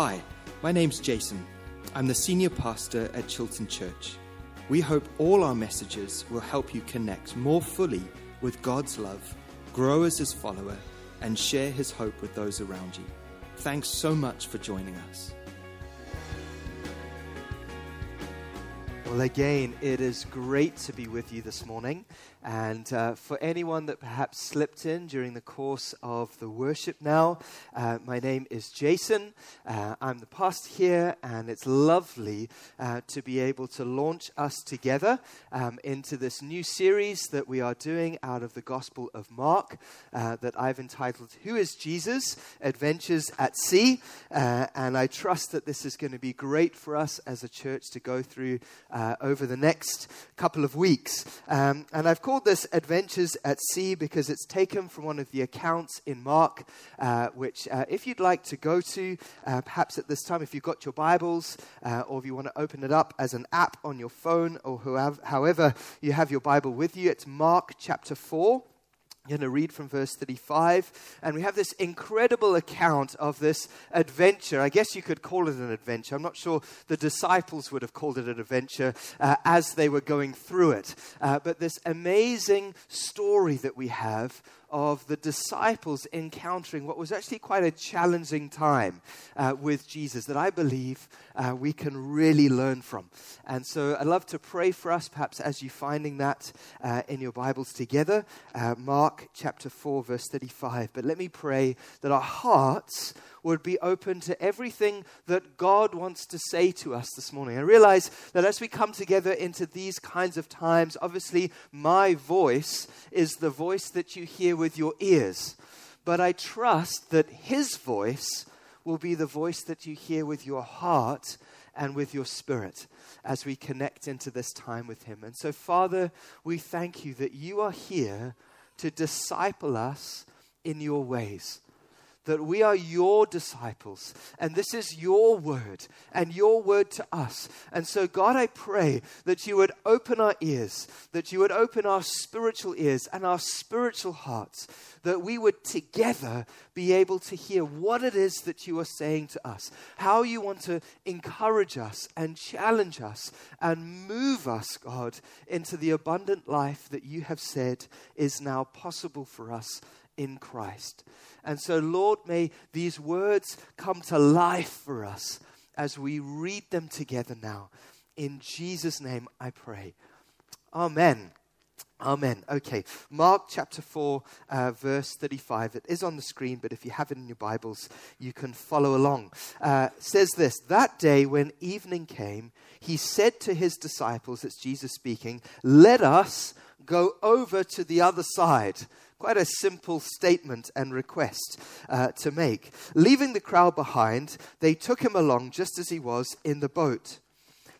Hi, my name's Jason. I'm the senior pastor at Chilton Church. We hope all our messages will help you connect more fully with God's love, grow as His follower, and share His hope with those around you. Thanks so much for joining us. Well, again, it is great to be with you this morning. And for anyone that perhaps slipped in during the course of the worship now, my name is Jason. I'm the pastor here, and it's lovely to be able to launch us together into this new series that we are doing out of the Gospel of Mark that I've entitled, Who is Jesus? Adventures at Sea. And I trust that this is going to be great for us as a church to go through over the next couple of weeks. And I've called this Adventures at Sea because it's taken from one of the accounts in Mark, which if you'd like to go to, perhaps at this time, if you've got your Bibles, or if you want to open it up as an app on your phone, or however you have your Bible with you, it's Mark chapter 4. I'm going to read from verse 35, and we have this incredible account of this adventure. I guess you could call it an adventure. I'm not sure the disciples would have called it an adventure as they were going through it. But this amazing story that we have of the disciples encountering what was actually quite a challenging time with Jesus that I believe we can really learn from. And so I'd love to pray for us, perhaps as you're finding that in your Bibles together, Mark chapter 4, verse 35. But let me pray that our hearts would be open to everything that God wants to say to us this morning. I realize that as we come together into these kinds of times, obviously my voice is the voice that you hear with your ears, but I trust that His voice will be the voice that you hear with your heart and with your spirit as we connect into this time with Him. And so, Father, we thank You that You are here to disciple us in Your ways, that we are Your disciples, and this is Your word, and Your word to us. And so, God, I pray that You would open our ears, that You would open our spiritual ears and our spiritual hearts, that we would together be able to hear what it is that You are saying to us, how You want to encourage us and challenge us and move us, God, into the abundant life that You have said is now possible for us in Christ. And so, Lord, may these words come to life for us as we read them together now. In Jesus' name I pray. Amen. Amen. Okay, Mark chapter 4, verse 35. It is on the screen, but if you have it in your Bibles, you can follow along. Says this, that day when evening came, He said to His disciples, it's Jesus speaking, let us go over to the other side. Quite a simple statement and request to make. Leaving the crowd behind, they took Him along just as He was in the boat.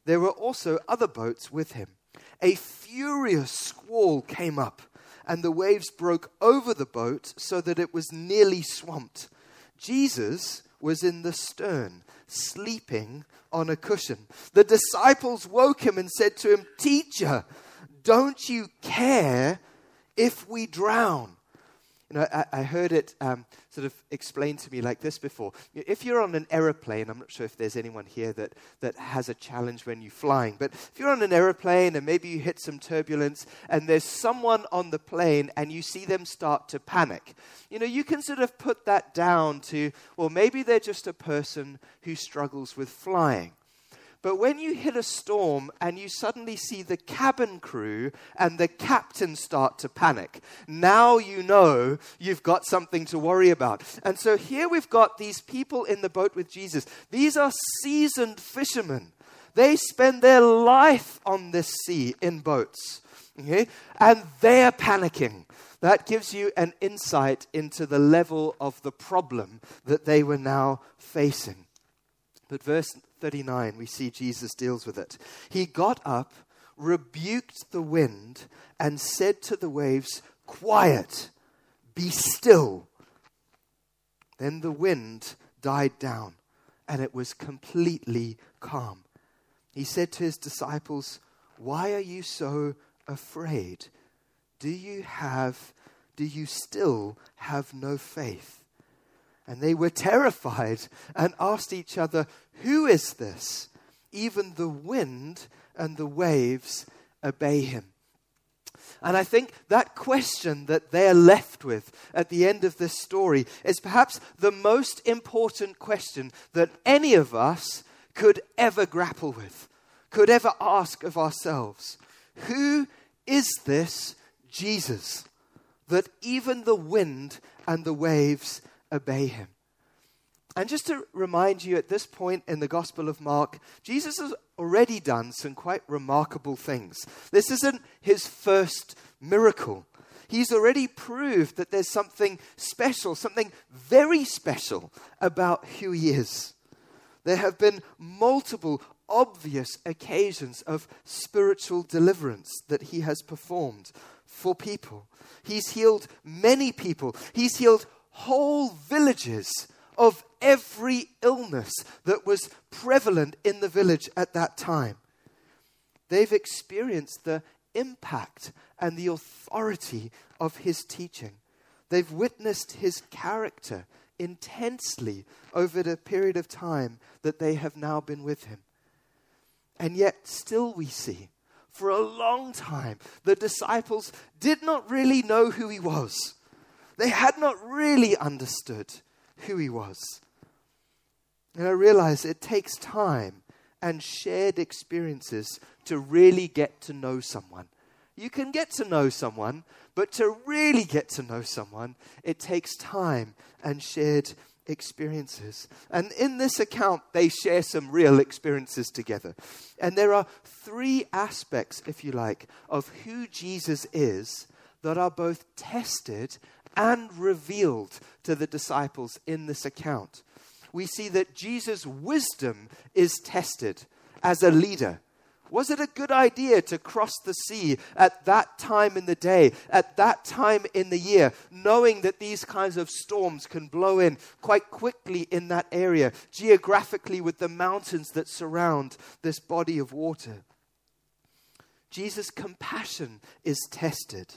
There were also other boats with Him. A furious squall came up, and the waves broke over the boat so that it was nearly swamped. Jesus was in the stern, sleeping on a cushion. The disciples woke Him and said to Him, Teacher, don't You care if we drown? You know, I heard it sort of explained to me like this before. If you're on an aeroplane, I'm not sure if there's anyone here that has a challenge when you're flying, but if you're on an aeroplane and maybe you hit some turbulence and there's someone on the plane and you see them start to panic, you know, you can sort of put that down to, well, maybe they're just a person who struggles with flying. But when you hit a storm and you suddenly see the cabin crew and the captain start to panic, now you know you've got something to worry about. And so here we've got these people in the boat with Jesus. These are seasoned fishermen. They spend their life on this sea in boats, okay? And they're panicking. That gives you an insight into the level of the problem that they were now facing. But verse 39, we see Jesus deals with it. He got up, rebuked the wind, and said to the waves, Quiet, be still. Then the wind died down, and it was completely calm. He said to His disciples, Why are you so afraid? Do you still have no faith? And they were terrified and asked each other, "Who is this? Even the wind and the waves obey him." And I think that question that they're left with at the end of this story is perhaps the most important question that any of us could ever grapple with, could ever ask of ourselves. Who is this Jesus that even the wind and the waves obey him? And just to remind you, at this point in the Gospel of Mark, Jesus has already done some quite remarkable things. This isn't his first miracle. He's already proved that there's something special, something very special about who he is. There have been multiple obvious occasions of spiritual deliverance that he has performed for people. He's healed many people. He's healed whole villages of every illness that was prevalent in the village at that time. They've experienced the impact and the authority of his teaching. They've witnessed his character intensely over the period of time that they have now been with him. And yet still we see, for a long time, the disciples did not really know who he was. They had not really understood who he was. And I realize it takes time and shared experiences to really get to know someone. You can get to know someone, but to really get to know someone, it takes time and shared experiences. And in this account, they share some real experiences together. And there are three aspects, if you like, of who Jesus is that are both tested and revealed to the disciples in this account. We see that Jesus' wisdom is tested as a leader. Was it a good idea to cross the sea at that time in the day, at that time in the year, knowing that these kinds of storms can blow in quite quickly in that area, geographically with the mountains that surround this body of water? Jesus' compassion is tested.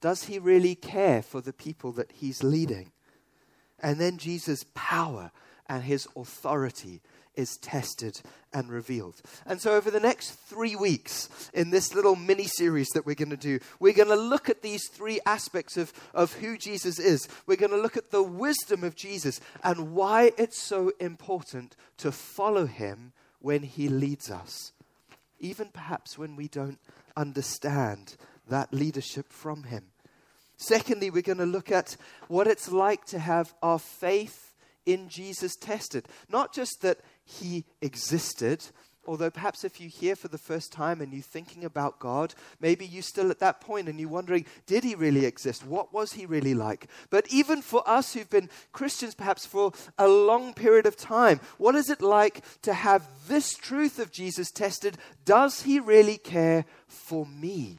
Does he really care for the people that he's leading? And then Jesus' power and his authority is tested and revealed. And so over the next 3 weeks, in this little mini-series that we're going to do, we're going to look at these three aspects of who Jesus is. We're going to look at the wisdom of Jesus and why it's so important to follow him when he leads us, even perhaps when we don't understand that leadership from him. Secondly, we're going to look at what it's like to have our faith in Jesus tested. Not just that he existed, although perhaps if you're here for the first time and you're thinking about God, maybe you're still at that point and you're wondering, did he really exist? What was he really like? But even for us who've been Christians perhaps for a long period of time, what is it like to have this truth of Jesus tested? Does he really care for me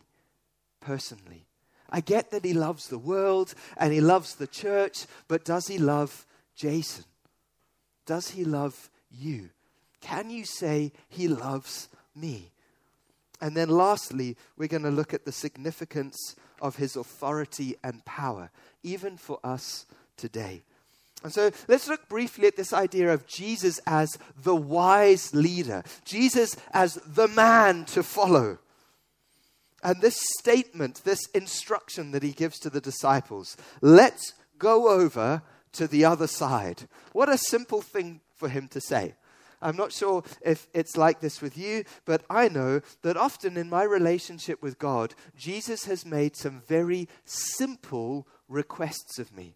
personally? I get that he loves the world and he loves the church, but does he love Jason? Does he love you? Can you say he loves me? And then lastly, we're going to look at the significance of his authority and power, even for us today. And so let's look briefly at this idea of Jesus as the wise leader, Jesus as the man to follow. And this statement, this instruction that he gives to the disciples, let's go over to the other side. What a simple thing for him to say. I'm not sure if it's like this with you, but I know that often in my relationship with God, Jesus has made some very simple requests of me.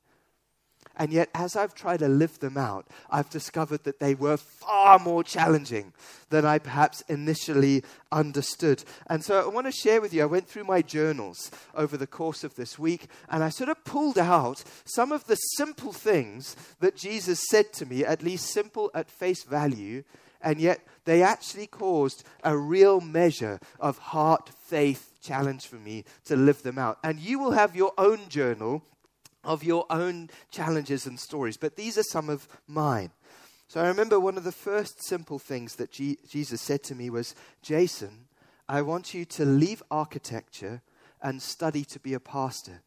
And yet, as I've tried to live them out, I've discovered that they were far more challenging than I perhaps initially understood. And so I want to share with you, I went through my journals over the course of this week, and I sort of pulled out some of the simple things that Jesus said to me, at least simple at face value, and yet they actually caused a real measure of heart, faith challenge for me to live them out. And you will have your own journal of your own challenges and stories, but these are some of mine. So I remember one of the first simple things that Jesus said to me was, "Jason, I want you to leave architecture and study to be a pastor."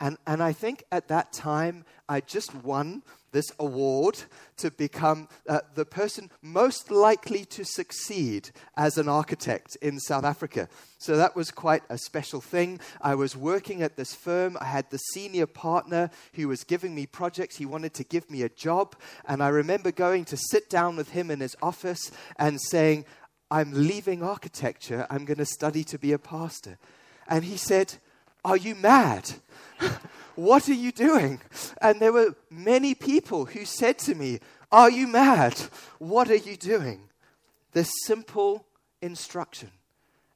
And I think at that time, I just won this award to become the person most likely to succeed as an architect in South Africa. So that was quite a special thing. I was working at this firm. I had the senior partner who was giving me projects. He wanted to give me a job. And I remember going to sit down with him in his office and saying, "I'm leaving architecture. I'm going to study to be a pastor." And he said, "Are you mad? What are you doing?" And there were many people who said to me, "Are you mad? What are you doing?" This simple instruction,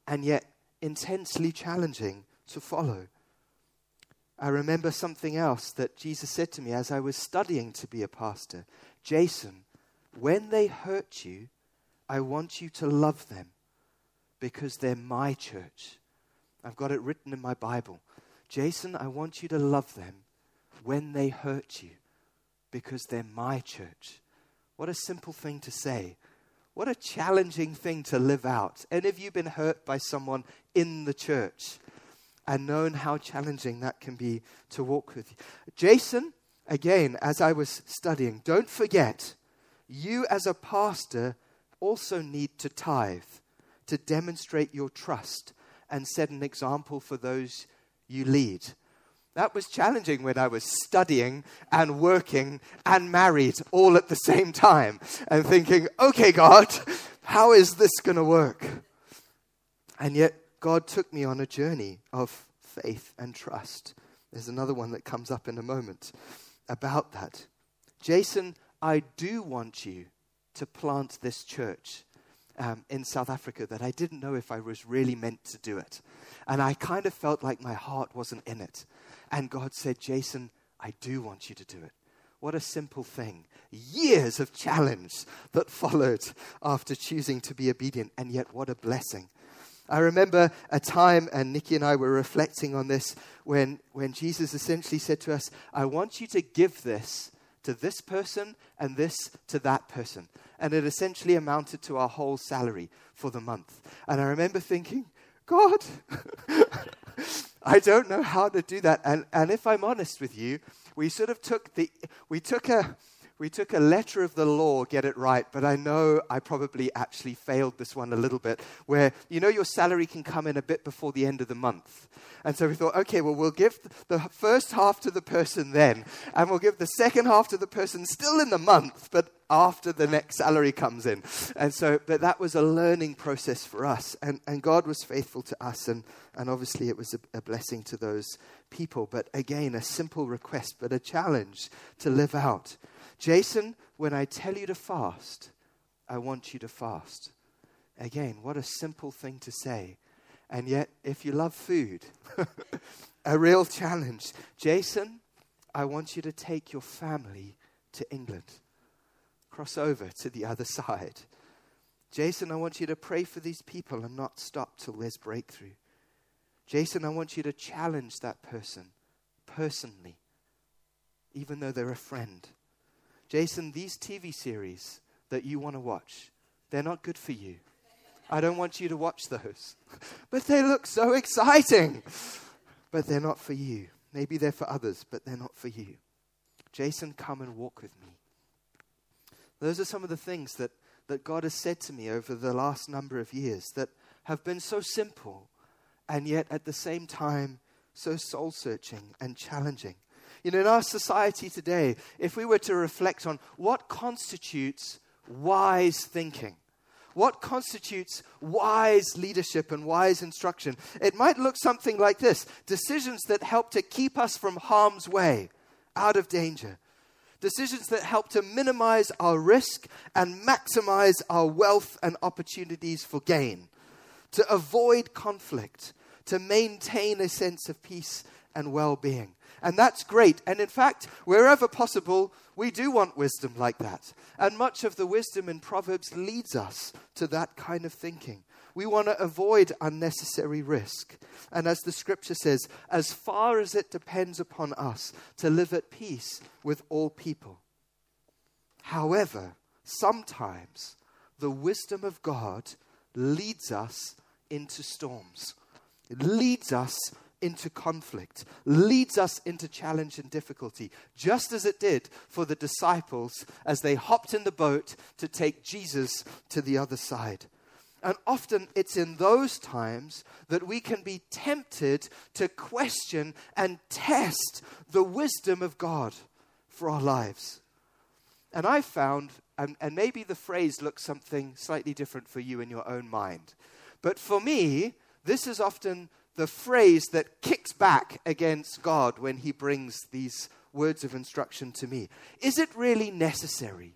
and yet intensely challenging to follow. I remember something else that Jesus said to me as I was studying to be a pastor. "Jason, when they hurt you, I want you to love them because they're my church." I've got it written in my Bible. "Jason, I want you to love them when they hurt you because they're my church." What a simple thing to say. What a challenging thing to live out. And have you been hurt by someone in the church and known how challenging that can be to walk with you? Jason, again, as I was studying, don't forget, you as a pastor also need to tithe to demonstrate your trust and set an example for those you lead. That was challenging when I was studying and working and married all at the same time and thinking, "Okay, God, how is this going to work?" And yet God took me on a journey of faith and trust. There's another one that comes up in a moment about that. "Jason, I do want you to plant this church in South Africa that I didn't know if I was really meant to do it. And I kind of felt like my heart wasn't in it." And God said, "Jason, I do want you to do it." What a simple thing. Years of challenge that followed after choosing to be obedient. And yet what a blessing. I remember a time, and Nikki and I were reflecting on this, when Jesus essentially said to us, "I want you to give this to this person and this to that person." And it essentially amounted to our whole salary for the month. And I remember thinking, "God, I don't know how to do that." And if I'm honest with you, we sort of took the, we took a letter of the law, get it right, but I know I probably actually failed this one a little bit, where, you know, your salary can come in a bit before the end of the month. And so we thought, okay, well, we'll give the first half to the person then, and we'll give the second half to the person still in the month, but after the next salary comes in. And so, but that was a learning process for us, and God was faithful to us, and obviously it was a blessing to those people. But again, a simple request, but a challenge to live out. "Jason, when I tell you to fast, I want you to fast." Again, what a simple thing to say. And yet, if you love food, a real challenge. "Jason, I want you to take your family to England. Cross over to the other side. Jason, I want you to pray for these people and not stop till there's breakthrough. Jason, I want you to challenge that person personally, even though they're a friend. Jason, these TV series that you want to watch, they're not good for you. I don't want you to watch those. But they look so exciting. But they're not for you. Maybe they're for others, but they're not for you. Jason, come and walk with me." Those are some of the things that God has said to me over the last number of years that have been so simple and yet at the same time so soul-searching and challenging. You know, in our society today, if we were to reflect on what constitutes wise thinking, what constitutes wise leadership and wise instruction, it might look something like this: decisions that help to keep us from harm's way, out of danger. Decisions that help to minimize our risk and maximize our wealth and opportunities for gain. To avoid conflict, to maintain a sense of peace and well-being. And that's great. And in fact, wherever possible, we do want wisdom like that. And much of the wisdom in Proverbs leads us to that kind of thinking. We want to avoid unnecessary risk. And as the scripture says, as far as it depends upon us, to live at peace with all people. However, sometimes the wisdom of God leads us into storms. It leads us into conflict, leads us into challenge and difficulty, just as it did for the disciples as they hopped in the boat to take Jesus to the other side. And often it's in those times that we can be tempted to question and test the wisdom of God for our lives. And I found, and maybe the phrase looks something slightly different for you in your own mind, but for me, this is often the phrase that kicks back against God when he brings these words of instruction to me. Is it really necessary?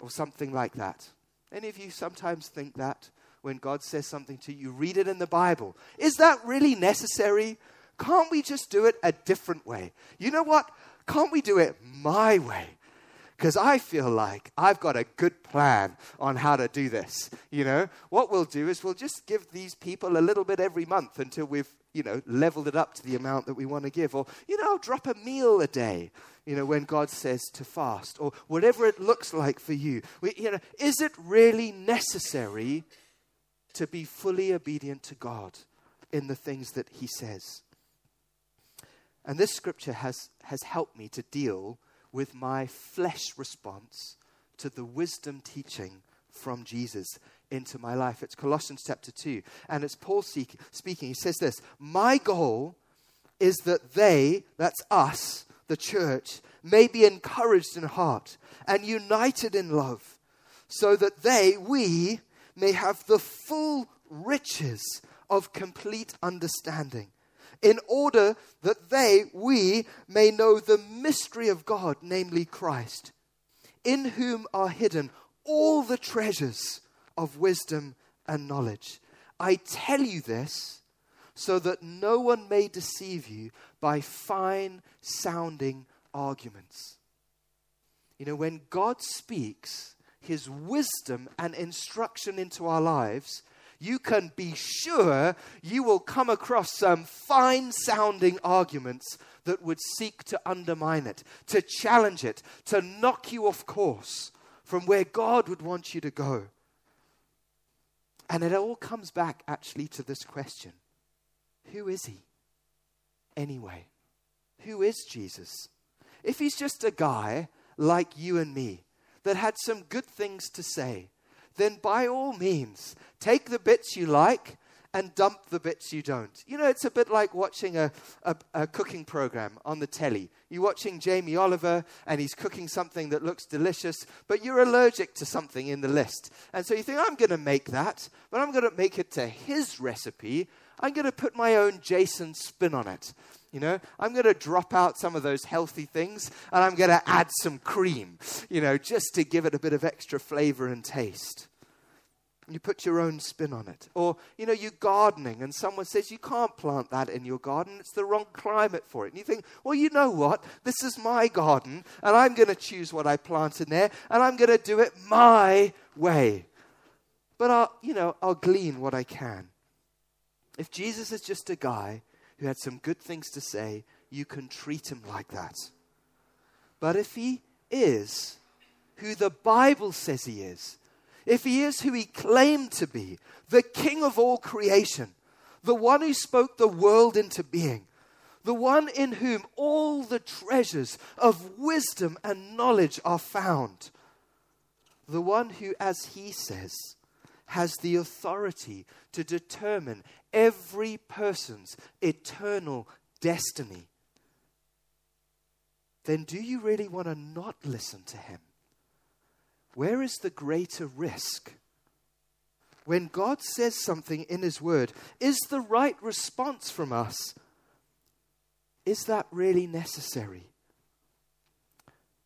Or something like that. Any of you sometimes think that when God says something to you, read it in the Bible. Is that really necessary? Can't we just do it a different way? You know what? Can't we do it my way? Because I feel like I've got a good plan on how to do this. You know, what we'll do is we'll just give these people a little bit every month until we've, you know, leveled it up to the amount that we want to give. Or, you know, I'll drop a meal a day, you know, when God says to fast, or whatever it looks like for you. You know, is it really necessary to be fully obedient to God in the things that he says? And this scripture has helped me to deal with my flesh response to the wisdom teaching from Jesus into my life. It's Colossians chapter 2, and it's Paul speaking. He says this, "My goal is that they," that's us, the church, "may be encouraged in heart and united in love, so that we may have the full riches of complete understanding, in order that we may know the mystery of God, namely Christ, in whom are hidden all the treasures of wisdom and knowledge. I tell you this so that no one may deceive you by fine-sounding arguments." You know, when God speaks his wisdom and instruction into our lives, you can be sure you will come across some fine-sounding arguments that would seek to undermine it, to challenge it, to knock you off course from where God would want you to go. And it all comes back actually to this question. Who is he? Anyway, who is Jesus? If he's just a guy like you and me that had some good things to say, then by all means, take the bits you like and dump the bits you don't. You know, it's a bit like watching a cooking program on the telly. You're watching Jamie Oliver, and he's cooking something that looks delicious, but you're allergic to something in the list. And so you think, I'm going to make that, but I'm going to make it to his recipe. I'm going to put my own Jason spin on it. You know, I'm going to drop out some of those healthy things, and I'm going to add some cream, you know, just to give it a bit of extra flavor and taste. You put your own spin on it. Or, you know, you're gardening, and someone says, you can't plant that in your garden. It's the wrong climate for it. And you think, well, you know what? This is my garden, and I'm going to choose what I plant in there, and I'm going to do it my way. But, I'll glean what I can. If Jesus is just a guy who had some good things to say, you can treat him like that. But if he is who the Bible says he is, if he is who he claimed to be, the King of all creation, the one who spoke the world into being, the one in whom all the treasures of wisdom and knowledge are found, the one who, as he says, has the authority to determine every person's eternal destiny, then do you really want to not listen to him? Where is the greater risk? When God says something in his word, is the right response from us, is that really necessary?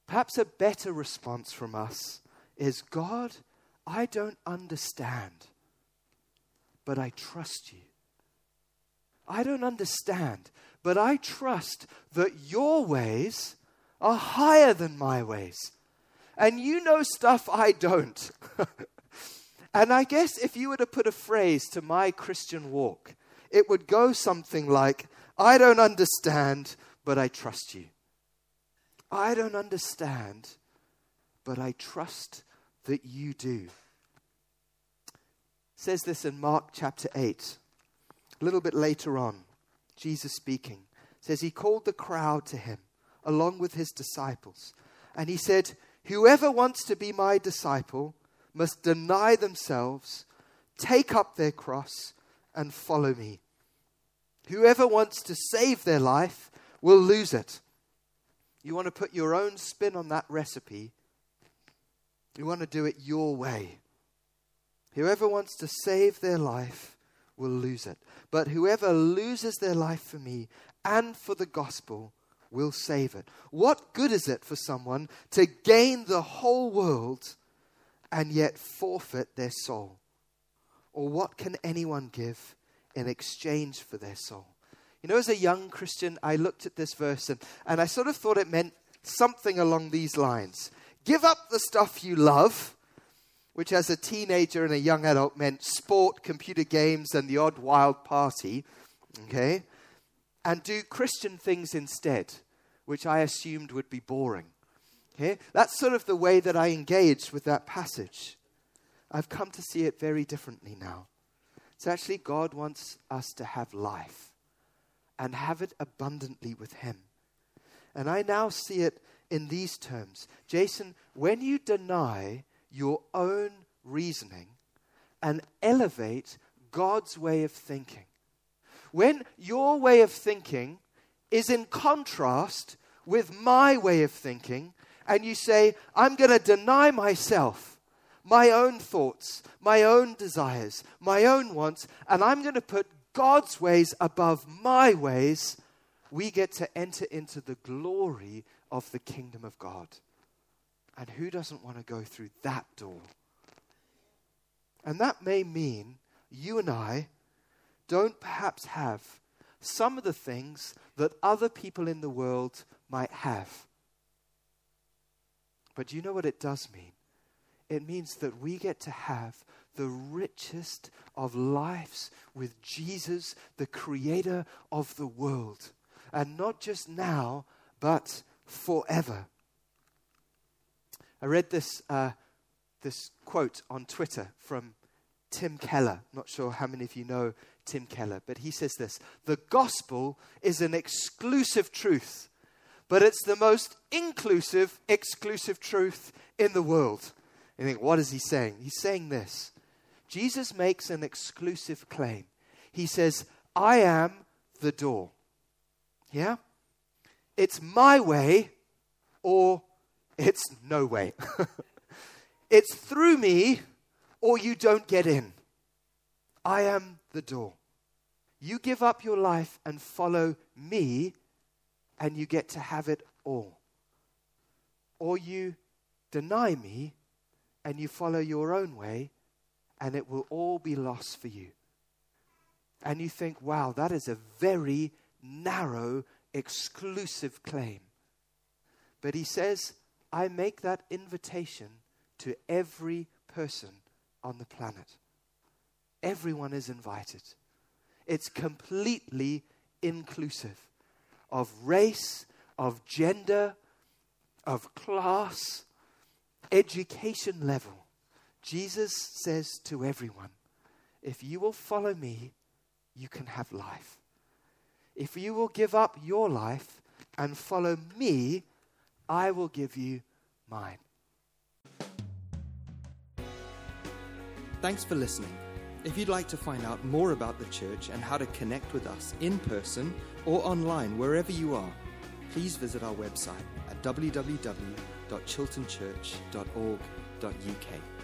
Perhaps a better response from us is, God, I don't understand, but I trust you. I don't understand, but I trust that your ways are higher than my ways. And you know stuff I don't. And I guess if you were to put a phrase to my Christian walk, it would go something like, I don't understand, but I trust you. I don't understand, but I trust that you do. It says this in Mark chapter 8. A little bit later on, Jesus speaking, says he called the crowd to him along with his disciples. And he said, whoever wants to be my disciple must deny themselves, take up their cross and follow me. Whoever wants to save their life will lose it. You want to put your own spin on that recipe. You want to do it your way. Whoever wants to save their life will lose it. But whoever loses their life for me and for the gospel will save it. What good is it for someone to gain the whole world and yet forfeit their soul? Or what can anyone give in exchange for their soul? You know, as a young Christian, I looked at this verse and I sort of thought it meant something along these lines. Give up the stuff you love, which as a teenager and a young adult meant sport, computer games, and the odd wild party, okay? And do Christian things instead, which I assumed would be boring. Okay? That's sort of the way that I engaged with that passage. I've come to see it very differently now. It's actually God wants us to have life and have it abundantly with him. And I now see it in these terms. Jason, when you deny your own reasoning and elevate God's way of thinking, when your way of thinking is in contrast with my way of thinking, and you say, I'm going to deny myself, my own thoughts, my own desires, my own wants, and I'm going to put God's ways above my ways, we get to enter into the glory of the kingdom of God. And who doesn't want to go through that door? And that may mean you and I don't perhaps have some of the things that other people in the world might have. But do you know what it does mean? It means that we get to have the richest of lives with Jesus, the creator of the world. And not just now, but forever. I read this quote on Twitter from Tim Keller. Not sure how many of you know Tim Keller, but he says this: the gospel is an exclusive truth, but it's the most inclusive, exclusive truth in the world. You think, what is he saying? He's saying this. Jesus makes an exclusive claim. He says, I am the door. Yeah? It's my way or it's no way. It's through me or you don't get in. I am the door. You give up your life and follow me and you get to have it all. Or you deny me and you follow your own way and it will all be lost for you. And you think, wow, that is a very narrow, exclusive claim. But he says, I make that invitation to every person on the planet. Everyone is invited. It's completely inclusive of race, of gender, of class, education level. Jesus says to everyone, if you will follow me, you can have life. If you will give up your life and follow me, I will give you mine. Thanks for listening. If you'd like to find out more about the church and how to connect with us in person or online wherever you are, please visit our website at www.chiltonchurch.org.uk.